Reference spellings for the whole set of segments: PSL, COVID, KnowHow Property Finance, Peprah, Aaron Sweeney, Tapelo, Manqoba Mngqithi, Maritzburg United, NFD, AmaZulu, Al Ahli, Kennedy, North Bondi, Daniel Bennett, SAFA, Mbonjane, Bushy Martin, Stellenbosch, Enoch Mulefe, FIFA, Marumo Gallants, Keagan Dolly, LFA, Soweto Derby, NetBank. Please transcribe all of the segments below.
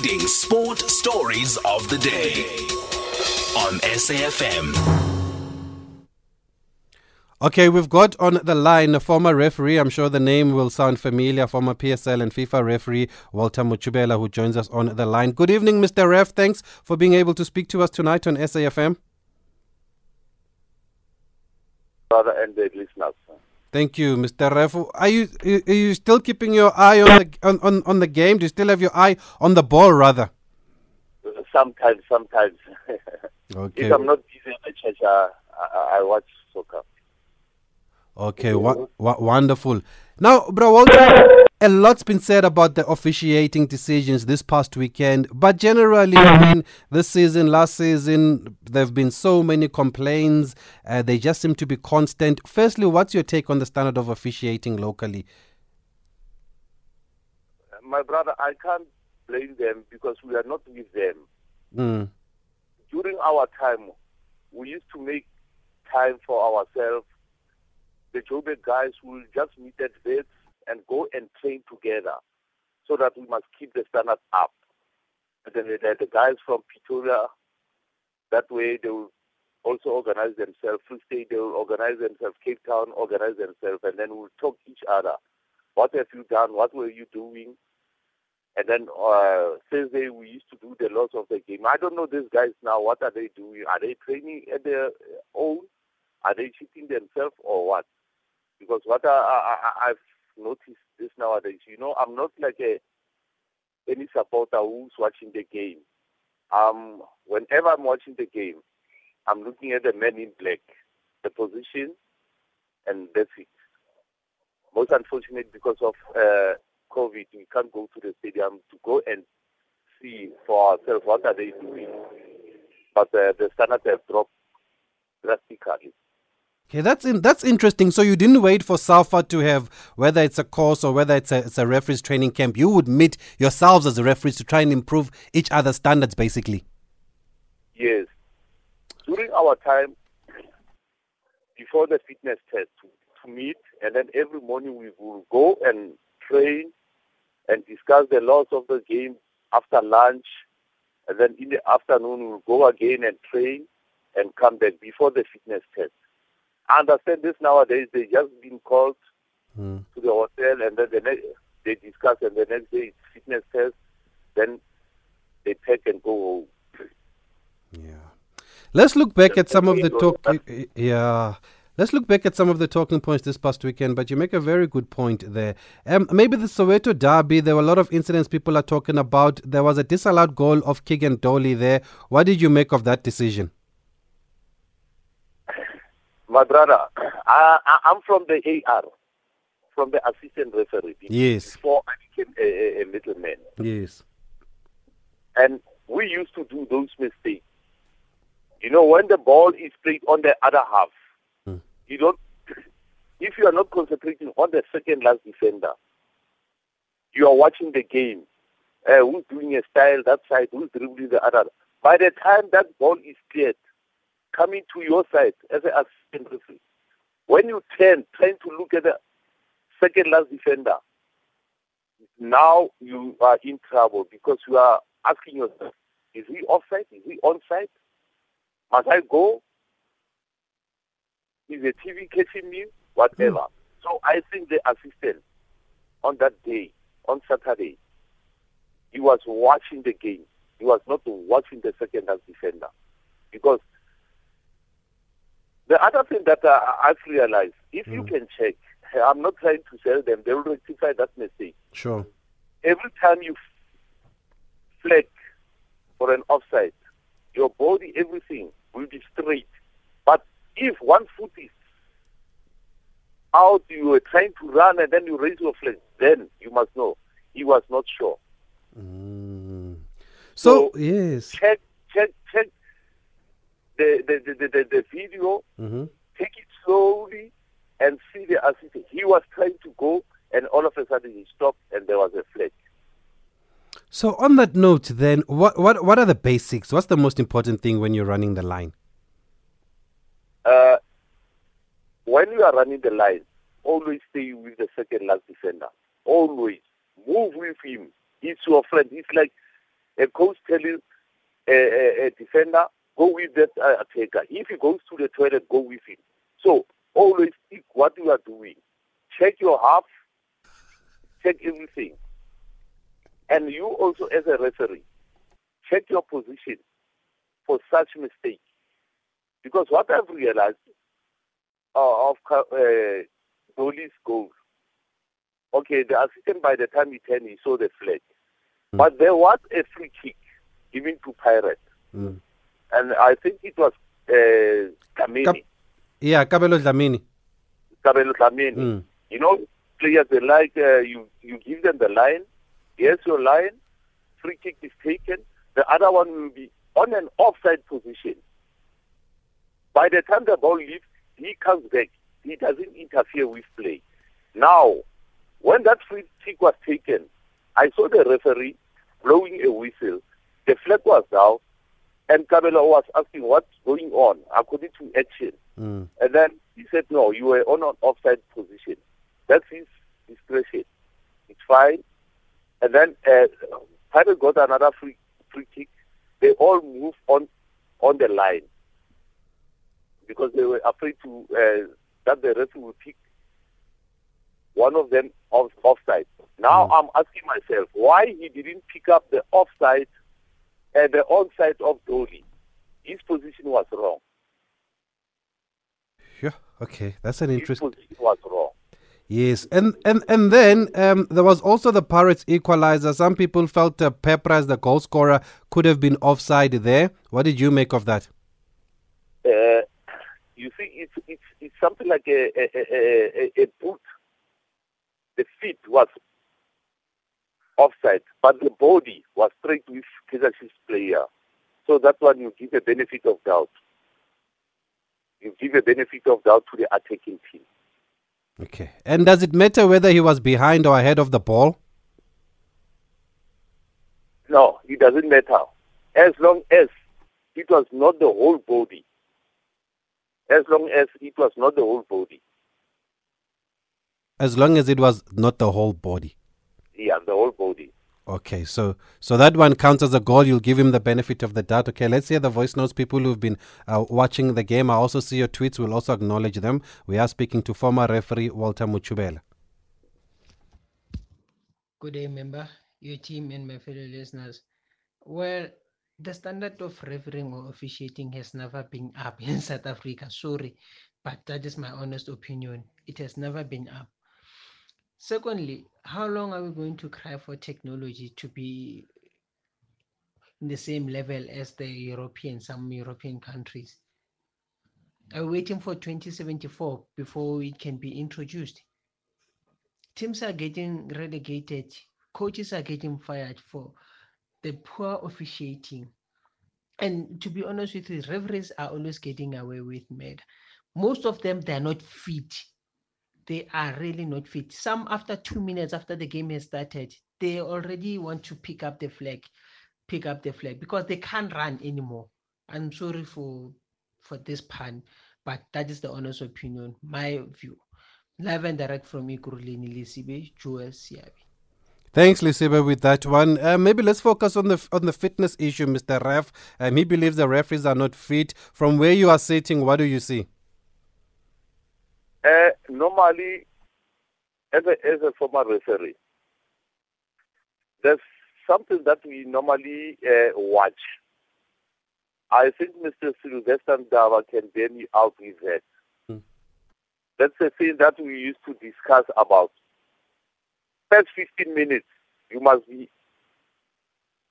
leading sport stories of the day on SAFM. Okay, we've got on the line a former referee, I'm sure the name will sound familiar, former PSL and FIFA referee Walter Muchubela, who joins us on the line. Good evening, Mr. Ref. Thanks for being able to speak to us tonight on SAFM. Brother and the listeners. Thank you, Mr. Ref. Are you still keeping your eye on the game? Do you still have your eye on the ball, rather? Sometimes. Okay. If I'm not busy at the church, I watch soccer. Okay, wonderful. Now, bro, Walter, a lot's been said about the officiating decisions this past weekend, but generally, I mean, this season, last season, there have been so many complaints. They just seem to be constant. Firstly, what's your take on the standard of officiating locally? My brother, I can't blame them because we are not with them. Mm. During our time, we used to make time for ourselves. The Joburg guys will just meet at beds and go and train together so that we must keep the standard up. And then the guys from Pretoria, that way they will also organize themselves. Free State, they will organize themselves. Cape Town, organize themselves. And then we'll talk to each other. What have you done? What were you doing? And then Thursday, we used to do the loss of the game. I don't know these guys now. What are they doing? Are they training at their own? Are they cheating themselves or what? Because what I've noticed this nowadays, you know, I'm not like any supporter who's watching the game. Whenever I'm watching the game, I'm looking at the men in black, the position, and that's it. Most unfortunate because of COVID, we can't go to the stadium to go and see for ourselves what are they doing. But the standards have dropped drastically. Okay, that's interesting. So you didn't wait for SAFA to have, whether it's a course or whether it's a referees training camp, you would meet yourselves as referees to try and improve each other's standards, basically. Yes. During our time, before the fitness test, to meet, and then every morning we will go and train and discuss the laws of the game after lunch, and then in the afternoon we'll go again and train and come back before the fitness test. I understand this nowadays, they just been called to the hotel, and then they discuss, and the next day it's fitness test, then they pack and go home. Yeah. Let's look back at some of the talk. Yeah. Let's look back at some of the talking points this past weekend, but you make a very good point there. Maybe the Soweto Derby, there were a lot of incidents people are talking about. There was a disallowed goal of Keagan Dolly there. What did you make of that decision? My brother, I'm from the AR, from the assistant referee. Yes. Before I became a middleman. Yes. And we used to do those mistakes. You know, when the ball is played on the other half, you don't. If you are not concentrating on the second last defender, you are watching the game. Who's doing a style that side? Who's dribbling the other? By the time that ball is cleared, coming to your side as an assistant referee, when you turn, trying to look at the second last defender, now you are in trouble because you are asking yourself, is he offside? Is he onside? Must I go? Is the TV catching me? Whatever. So I think the assistant on that day, on Saturday, he was watching the game. He was not watching the second last defender because the other thing that I've realized, if you can check, I'm not trying to sell them, they will rectify that mistake. Sure. Every time you flag for an offside, your body, everything will be straight. But if one foot is out, you are trying to run and then you raise your flag, then you must know he was not sure. So yes. Check. The video, take it slowly and see the assistant. He was trying to go, and all of a sudden he stopped, and there was a flag. So on that note, then, what are the basics? What's the most important thing when you're running the line? When you are running the line, always stay with the second last defender. Always move with him. It's your friend. It's like A coach telling a defender, go with that attacker. If he goes to the toilet, go with him. So always think what you are doing. Check your half, check everything. And you also, as a referee, check your position for such mistakes. Because what I've realized of Dolly's goal, okay, the assistant by the time he turned, he saw the flag. Mm. But there was a free kick given to Pirates. Mm. And I think it was Dlamini. Kabelo Dlamini. Mm. You know, players, they like, you give them the line. Here's your line. Free kick is taken. The other one will be on an offside position. By the time the ball leaves, he comes back. He doesn't interfere with play. Now, when that free kick was taken, I saw the referee blowing a whistle. The flag was down, and Kabelo was asking what's going on according to action. Mm. And then he said, no, you were on an offside position. That's his discretion. It's fine. And then Pirates got another free kick. They all moved on the line because they were afraid to that the referee would pick one of them offside. Now I'm asking myself why he didn't pick up the offside and the onside of Dolly. His position was wrong. Yeah, okay, that's an interesting. His position was wrong. Yes, and then there was also the Pirates equalizer. Some people felt Peprah as the goal scorer could have been offside there. What did you make of that? You see, it's something like a boot. The feet was offside, but the body was straight with Kaizer Chiefs player. So that one you give a benefit of doubt. You give a benefit of doubt to the attacking team. Okay. And does it matter whether he was behind or ahead of the ball? No, it doesn't matter. As long as it was not the whole body. As long as it was not the whole body. As long as it was not the whole body. Yeah, the whole body. Okay, so that one counts as a goal. You'll give him the benefit of the doubt. Okay, let's hear the voice notes. People who've been watching the game. I also see your tweets. We'll also acknowledge them. We are speaking to former referee Walter Muchubela. Good day, member, your team and my fellow listeners. Well, the standard of refereeing or officiating has never been up in South Africa. Sorry, but that is my honest opinion. It has never been up. Secondly, how long are we going to cry for technology to be in the same level as the some European countries? Are we waiting for 2074 before it can be introduced? Teams are getting relegated. Coaches are getting fired for the poor officiating. And to be honest with you, referees are always getting away with murder. Most of them, they are not fit. They are really not fit. Some after 2 minutes after the game has started, they already want to pick up the flag because they can't run anymore. I'm sorry for this pun, but that is the honest opinion, my view. Live and direct from Ikuruleni, Lisibe, Joel Siabi. Thanks, Lisibe, with that one. Maybe let's focus on the fitness issue, Mr. Ref. He believes the referees are not fit. From where you are sitting, what do you see? Normally, as a former referee, there's something that we normally watch. I think Mr. Sylvester Daba can bear me out with that. Mm. That's the thing that we used to discuss about. First 15 minutes, you must be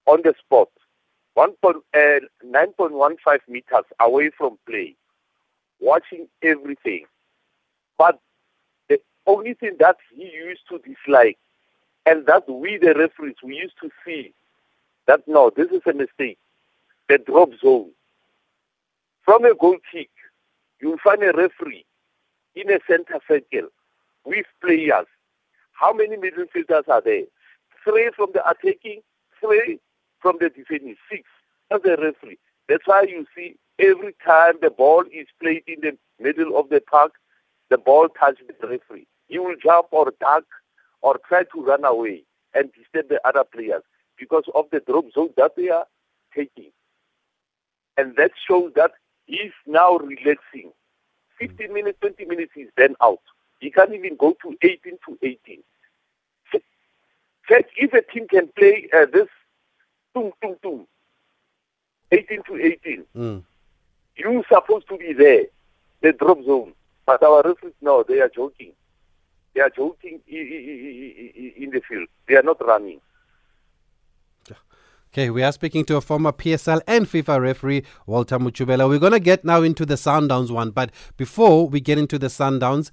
on the spot, 9.15 meters away from play, watching everything. But the only thing that he used to dislike, and that we, the referees, we used to see that, no, this is a mistake, the drop zone. From a goal kick, you'll find a referee in a center circle with players. How many midfielders are there? 3 from the attacking, 3 from the defending, 6 as a referee. That's why you see every time the ball is played in the middle of the park, the ball touched the referee. He will jump or duck or try to run away and disturb the other players. because of the drop zone that they are taking. And that shows that he's now relaxing. 15 minutes, 20 minutes, he's then out. He can't even go to 18 to 18. So, if a team can play this 18 to 18, you're supposed to be there, the drop zone. But our referees now, they are joking. They are joking in the field. They are not running. Okay, we are speaking to a former PSL and FIFA referee, Walter Muchubela. We're going to get now into the Sundowns one, but before we get into the Sundowns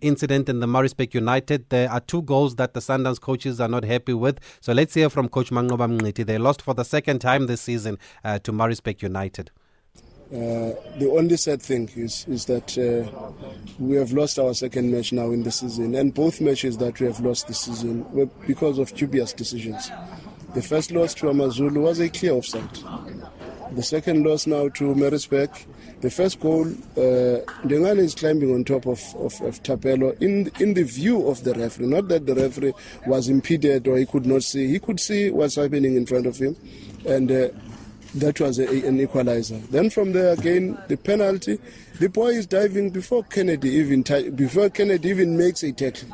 incident in the Maritzburg United, there are two goals that the Sundowns coaches are not happy with. So let's hear from Coach Manqoba Mngqithi. They lost for the second time this season to Maritzburg United. The only sad thing is that we have lost our second match now in the season, and both matches that we have lost this season were because of dubious decisions. The first loss to AmaZulu was a clear offside. The second loss now to Maritzburg. The first goal, Ndengane is climbing on top of Tapelo in the view of the referee. Not that the referee was impeded or he could not see. He could see what's happening in front of him, and that was an equalizer. Then from there again, the penalty. The boy is diving before Kennedy even makes a tackle.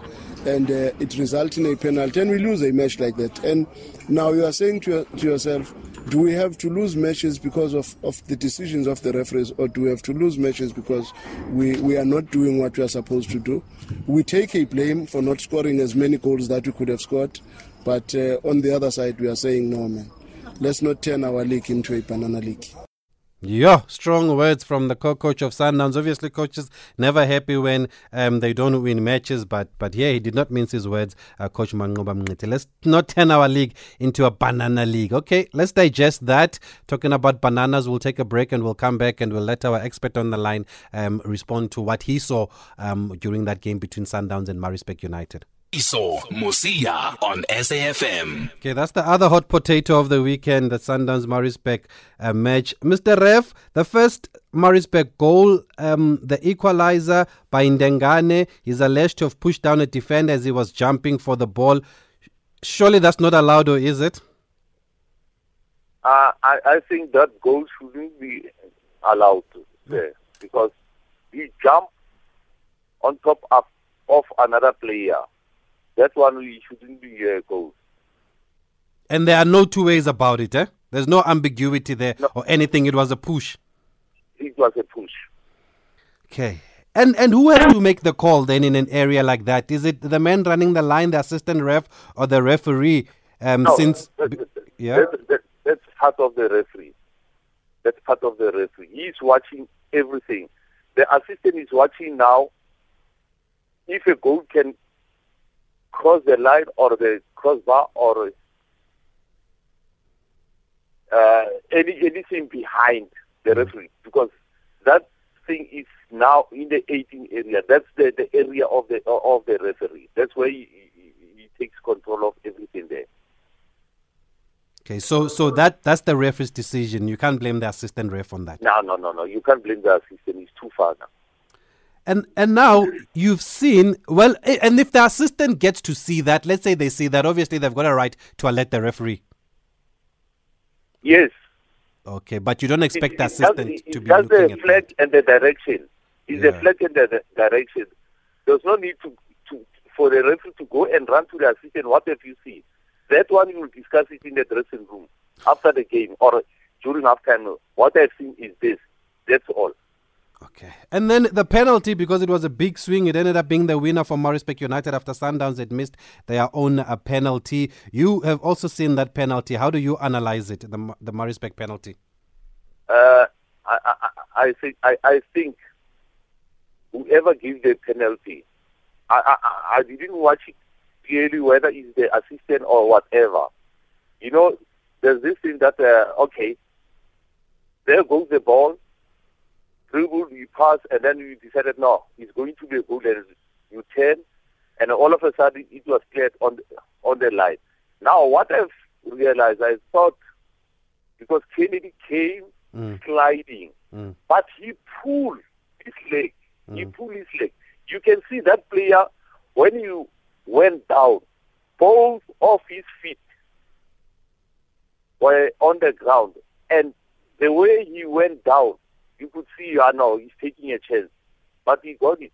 And it results in a penalty, and we lose a match like that. And now you are saying to yourself, do we have to lose matches because of the decisions of the referees, or do we have to lose matches because we are not doing what we are supposed to do? We take a blame for not scoring as many goals that we could have scored, but on the other side, we are saying, no, man, let's not turn our league into a banana league. Yeah, strong words from the co-coach of Sundowns. Obviously, coaches never happy when they don't win matches, but yeah, he did not mince his words, Coach Manqoba Mngqithi. Let's not turn our league into a banana league. Okay, let's digest that. Talking about bananas, we'll take a break and we'll come back and we'll let our expert on the line respond to what he saw during that game between Sundowns and Maritzburg United. So, Musia on SAFM. Okay, that's the other hot potato of the weekend, the Sundowns Maritzburg match. Mr. Ref, the first Maritzburg goal, the equalizer by Ndengane, he's alleged to have pushed down a defender as he was jumping for the ball. Surely that's not allowed, or is it? I think that goal shouldn't be allowed there because he jumped on top of another player. That one really shouldn't be a goal. And there are no two ways about it, eh? There's no ambiguity there or anything. It was a push. It was a push. Okay. And who has to make the call then in an area like that? Is it the man running the line, the assistant ref, or the referee? That's part of the referee. That's part of the referee. He's watching everything. The assistant is watching now if a goal can cross the line or the crossbar or anything behind the referee, because that thing is now in the 18 area. That's the area of the referee. That's where he takes control of everything there. Okay, so that's the referee's decision. You can't blame the assistant ref on that. No. You can't blame the assistant. It's too far now. And now you've seen, well, and if the assistant gets to see that, let's say they see that, obviously they've got a right to alert the referee. Yes. Okay, but you don't expect the assistant to be looking at it. It's just the flag and the direction. It's the flag and the direction. There's no need for the referee to go and run to the assistant. What have you seen? That one you will discuss it in the dressing room after the game or during halftime. What I've seen is this. That's all. Okay. And then the penalty, because it was a big swing, it ended up being the winner for Maritzburg United after Sundowns had missed their own penalty. You have also seen that penalty. How do you analyze it, the Maritzburg penalty? I think whoever gives the penalty, I didn't watch it clearly whether it's the assistant or whatever. You know, there's this thing that, there goes the ball, you pass, and then you decided, no, it's going to be a goal, and you turn, and all of a sudden it was cleared on the line. Now, what I've realized, I thought, because Kennedy came sliding, but he pulled his leg. You can see that player, when he went down, both of his feet were on the ground. And the way he went down, you could see, I know, he's taking a chance. But he got it.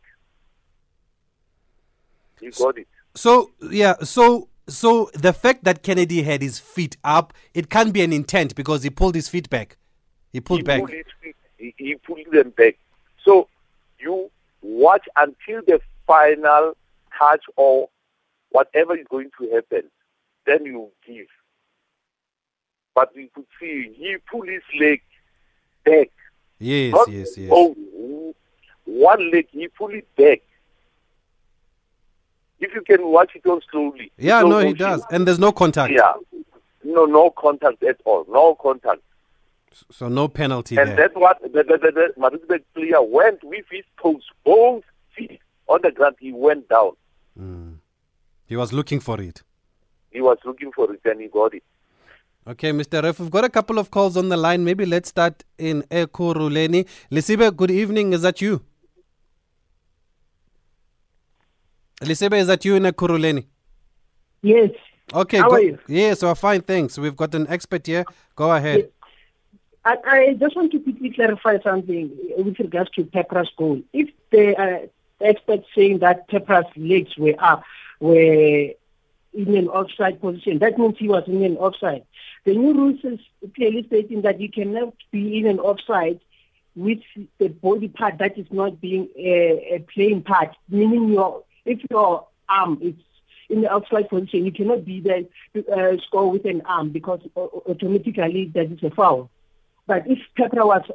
He got it. So, yeah, so the fact that Kennedy had his feet up, it can't be an intent because he pulled his feet back. He pulled them back. So you watch until the final touch or whatever is going to happen. Then you give. But we could see he pulled his leg back. Yes, not yes. Oh, one leg, he pulled it back. If you can watch it on slowly. Yeah, no, he does. And there's no contact. Yeah. No contact at all. No contact. So no penalty and there. And that's what the Maritzburg player went with his toes, both feet on the ground. He went down. Mm. He was looking for it. He was looking for it and he got it. Okay, Mr. Ref, we've got a couple of calls on the line. Maybe let's start in Ekurhuleni. Lisibe, good evening. Is that you? Lisibe, is that you in Ekurhuleni? Yes. Okay. How are you? Yes, we're fine, thanks. We've got an expert here. Go ahead. Yes. I just want to quickly clarify something with regards to Peprah's goal. If the experts saying that Peprah's legs were in an offside position, that means he was in an offside. The new rules is clearly stating that you cannot be in an offside with the body part that is not being a playing part, meaning if your arm is in the offside position, you cannot be there to score with an arm because automatically that is a foul. But if Peprah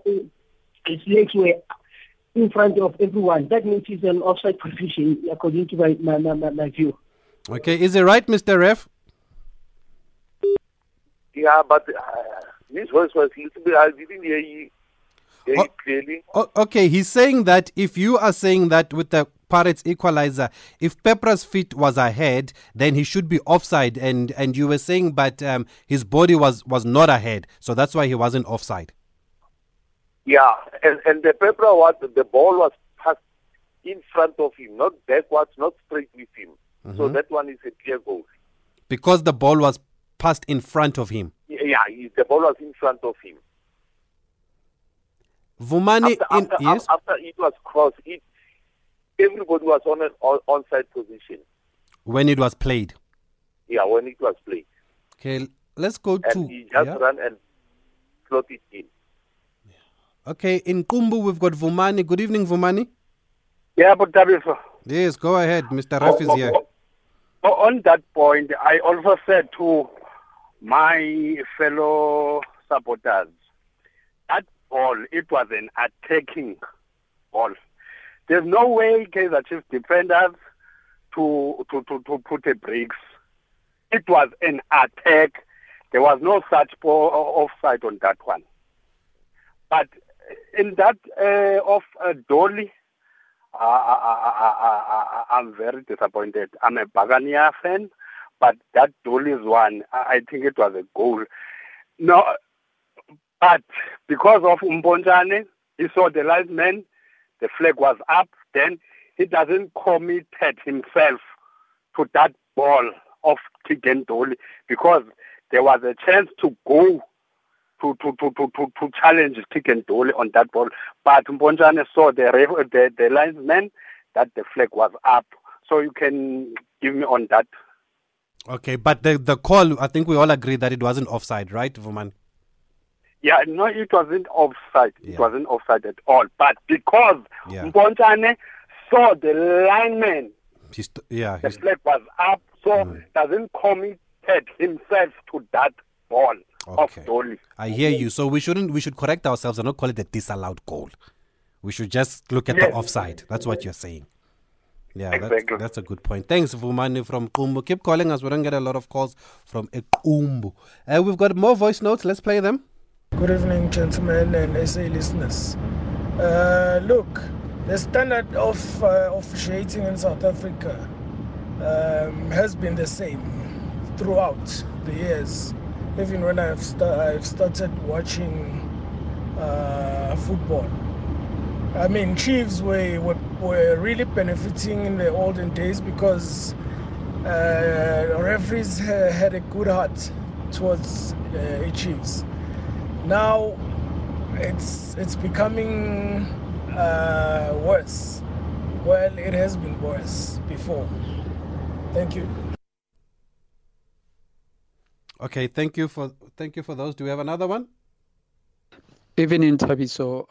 his legs were in front of everyone, that means he's an offside position, according to my view. Okay, is it right, Mr. Ref? Yeah, but this voice was a little bit, I didn't hear you clearly. Okay, he's saying that if you are saying that with the Pirates equalizer, if Peprah's feet was ahead, then he should be offside. And you were saying, but his body was not ahead, so that's why he wasn't offside. Yeah, and the Peprah the ball was passed in front of him, not backwards, not straight with him. Mm-hmm. So that one is a clear goal. Because the ball was passed in front of him. Yeah, the ball was in front of him. Vumani, after it was crossed, everybody was on an onside position. When it was played? Yeah, when it was played. Okay, let's go and he just ran and slot it in. Okay, in Kumbu, we've got Vumani. Good evening, Vumani. Yeah, but yes, go ahead. Mr. Ref is here. On that point, I also said to my fellow supporters, that ball, it was an attacking ball. There's no way Kaizer Chiefs defenders to put a breaks. It was an attack. There was no such offside on that one. But in that Dolly, I'm very disappointed. I'm a Bagania fan, but that Dolly's one, I think it was a goal. No, but because of Mbonjane, he saw the live man, the flag was up, then he doesn't commit himself to that ball of Keagan Dolly because there was a chance to go to challenge Keagan Dolly on that ball. But Mbonjane saw the linesman that the flag was up. So you can give me on that. Okay, but the call, I think we all agree that it wasn't offside, right, Vuman? Yeah, no, it wasn't offside. Yeah. It wasn't offside at all. But because Mbonjane saw the lineman, the flag was up, so doesn't commit himself to that ball of Dolly. I hear you. So we should correct ourselves and not call it a disallowed goal. We should just look at the offside. That's what you're saying. Yeah, exactly. That's a good point. Thanks, Vumani from Kumbu. Keep calling us. We don't get a lot of calls from Kumbu. We've got more voice notes. Let's play them. Good evening, gentlemen and SA listeners. Look, the standard of officiating in South Africa has been the same throughout the years. Even when I've started watching football. I mean, Chiefs were really benefiting in the olden days because referees had a good heart towards Chiefs. Now it's becoming worse. Well, it has been worse before. Thank you. Okay, thank you for those. Do we have another one? Evening, Tabiso.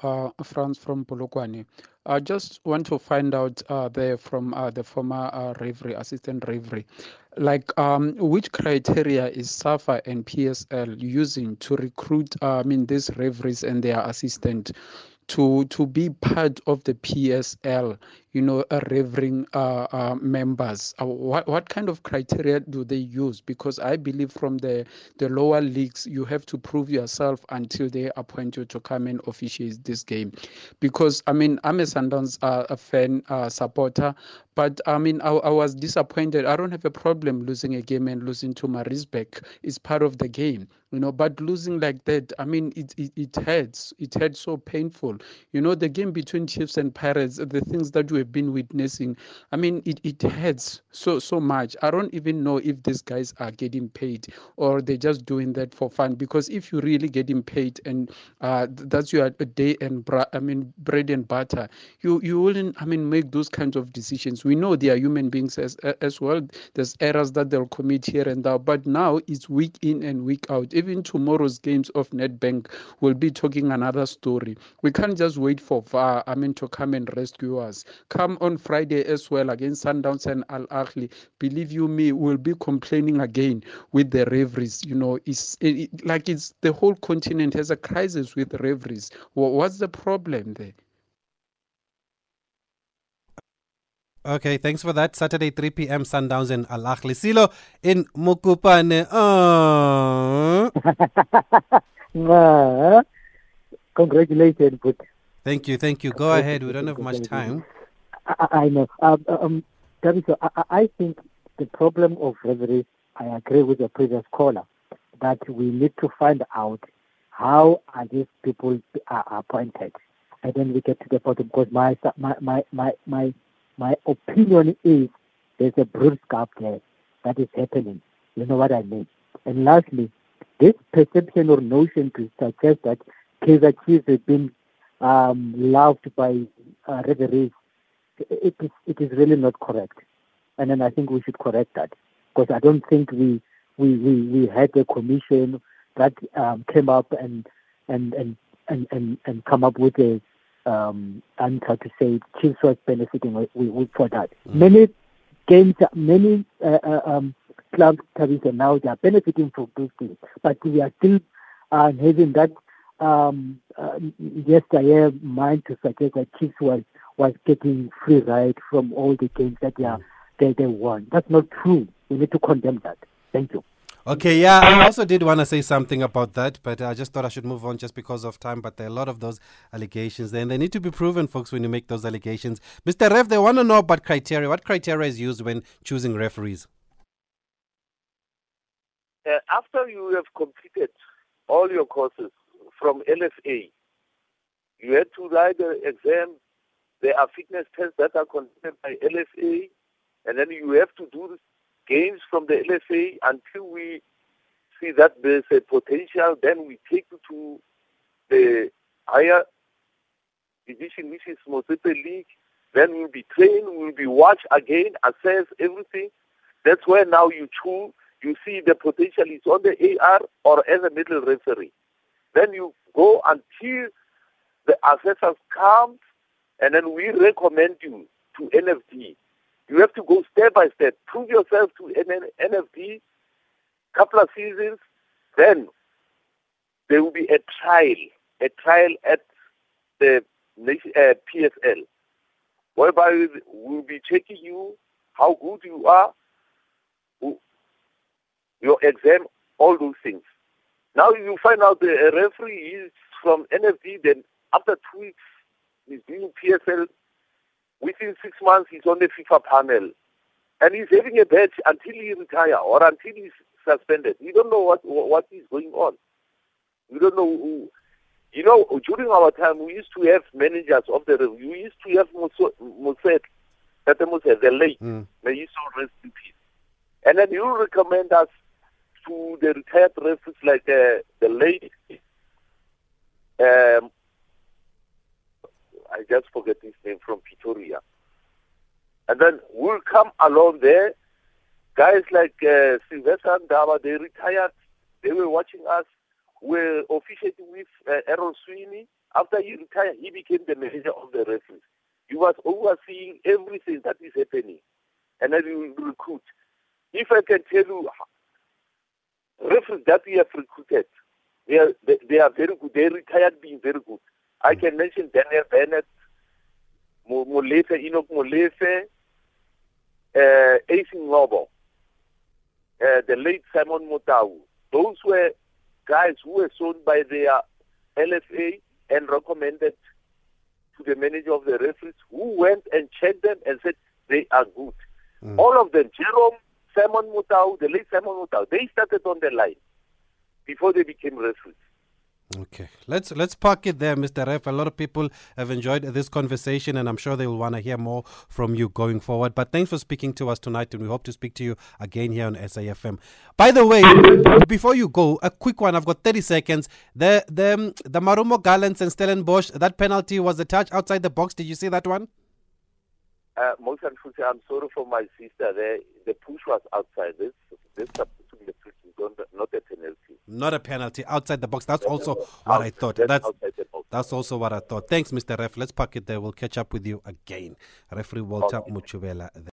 Franz from Polokwane. I just want to find out there from the former referee, assistant referee, like which criteria is SAFA and PSL using to recruit these referees and their assistant to be part of the PSL, refereeing members? What kind of criteria do they use? Because I believe from the lower leagues, you have to prove yourself until they appoint you to come and officiate this game. Because, I'm a Sundowns fan, supporter, but, I was disappointed. I don't have a problem losing a game and losing to Maritzburg. It's part of the game, but losing like that, it hurts. It hurts so painful. The game between Chiefs and Pirates, the things that we have been witnessing, it hurts so much. I don't even know if these guys are getting paid or they're just doing that for fun, because if you're really getting paid and that's your day and bread and butter, you wouldn't make those kinds of decisions. We know they are human beings as well. There's errors that they'll commit here and there, but now it's week in and week out. Even tomorrow's games of NetBank will be talking another story. We can't just wait for VAR to come and rescue us. Come on Friday as well against Sundowns and Al Ahli. Believe you me, we'll be complaining again with the referees. It's the whole continent has a crisis with referees. What's the problem there? Okay, thanks for that. Saturday, 3 p.m. Sundowns in Al Ahli. Silo in Mokopane. Congratulations, Put. Thank you. Go ahead. We don't have much time. I know. I think the problem of referees, I agree with the previous caller, that we need to find out how are these people are appointed. And then we get to the bottom, because my opinion is there's a broad gap there that is happening. You know what I mean? And lastly, this perception or notion to suggest that Kaizer Chiefs have been loved by referees, it is really not correct. And then I think we should correct that, because I don't think we had a commission that came up and come up with a answer to say Chiefs was benefiting for that. Mm. Many games, many clubs now they are benefiting from those things, but we are still having that yesteryear mind to suggest that Chiefs was getting free ride from all the games that they won. That's not true. We need to condemn that. Thank you. Okay, yeah, I also did want to say something about that, but I just thought I should move on just because of time. But there are a lot of those allegations there, and they need to be proven, folks, when you make those allegations. Mr. Ref, they want to know about criteria. What criteria is used when choosing referees? After you have completed all your courses from LFA, you had to write the exam. There are fitness tests that are conducted by LFA, and then you have to do this games from the LFA until we see that there's a potential. Then we take it to the higher division, which is Mosete League. Then we'll be trained, we'll be watched again, assess everything. That's where now you choose, you see the potential is on the AR or as a middle referee. Then you go until the assessors come, and then we recommend you to NFD. You have to go step by step, prove yourself to NFD, couple of seasons, then there will be a trial at the PSL, whereby we'll be checking you, how good you are, your exam, all those things. Now you find out the referee is from NFD, then after 2 weeks, he's doing PSL. Within 6 months, he's on the FIFA panel. And he's having a badge until he retires or until he's suspended. You don't know what is going on. You don't know who. During our time, we used to have managers of the review. We used to have Mosete, the late. Mm. May he so rest in peace. And then you recommend us to the retired referees like the lady. I just forget his name, from Pretoria. And then we'll come along there. Guys like Sylvester Daba, they retired. They were watching us. We're officiating with Aaron Sweeney. After he retired, he became the manager of the referees. He was overseeing everything that is happening. And then he will recruit. If I can tell you, referees that we have recruited, they are very good. They retired being very good. I can mention Daniel Bennett, Enoch Mulefe, A.C. Robo, the late Simon Motaung. Those were guys who were shown by their LFA and recommended to the manager of the referees, who went and checked them and said they are good. Mm. All of them, Jerome, Simon Motaung, the late Simon Motaung, they started on the line before they became referees. Okay, let's park it there, Mr. Ref. A lot of people have enjoyed this conversation, and I'm sure they will want to hear more from you going forward. But thanks for speaking to us tonight, and we hope to speak to you again here on SAFM. By the way, before you go, a quick one. I've got 30 seconds. The Marumo Gallants and Stellenbosch, that penalty was a touch outside the box. Did you see that one? Most unfortunately, I'm sorry for my sister there. The push was outside. This supposed to be a push, not a penalty. Not a penalty, outside the box. That's also what I thought. That's also what I thought. Thanks, Mr. Ref. Let's park it there. We'll catch up with you again. Referee Walter Muchubela.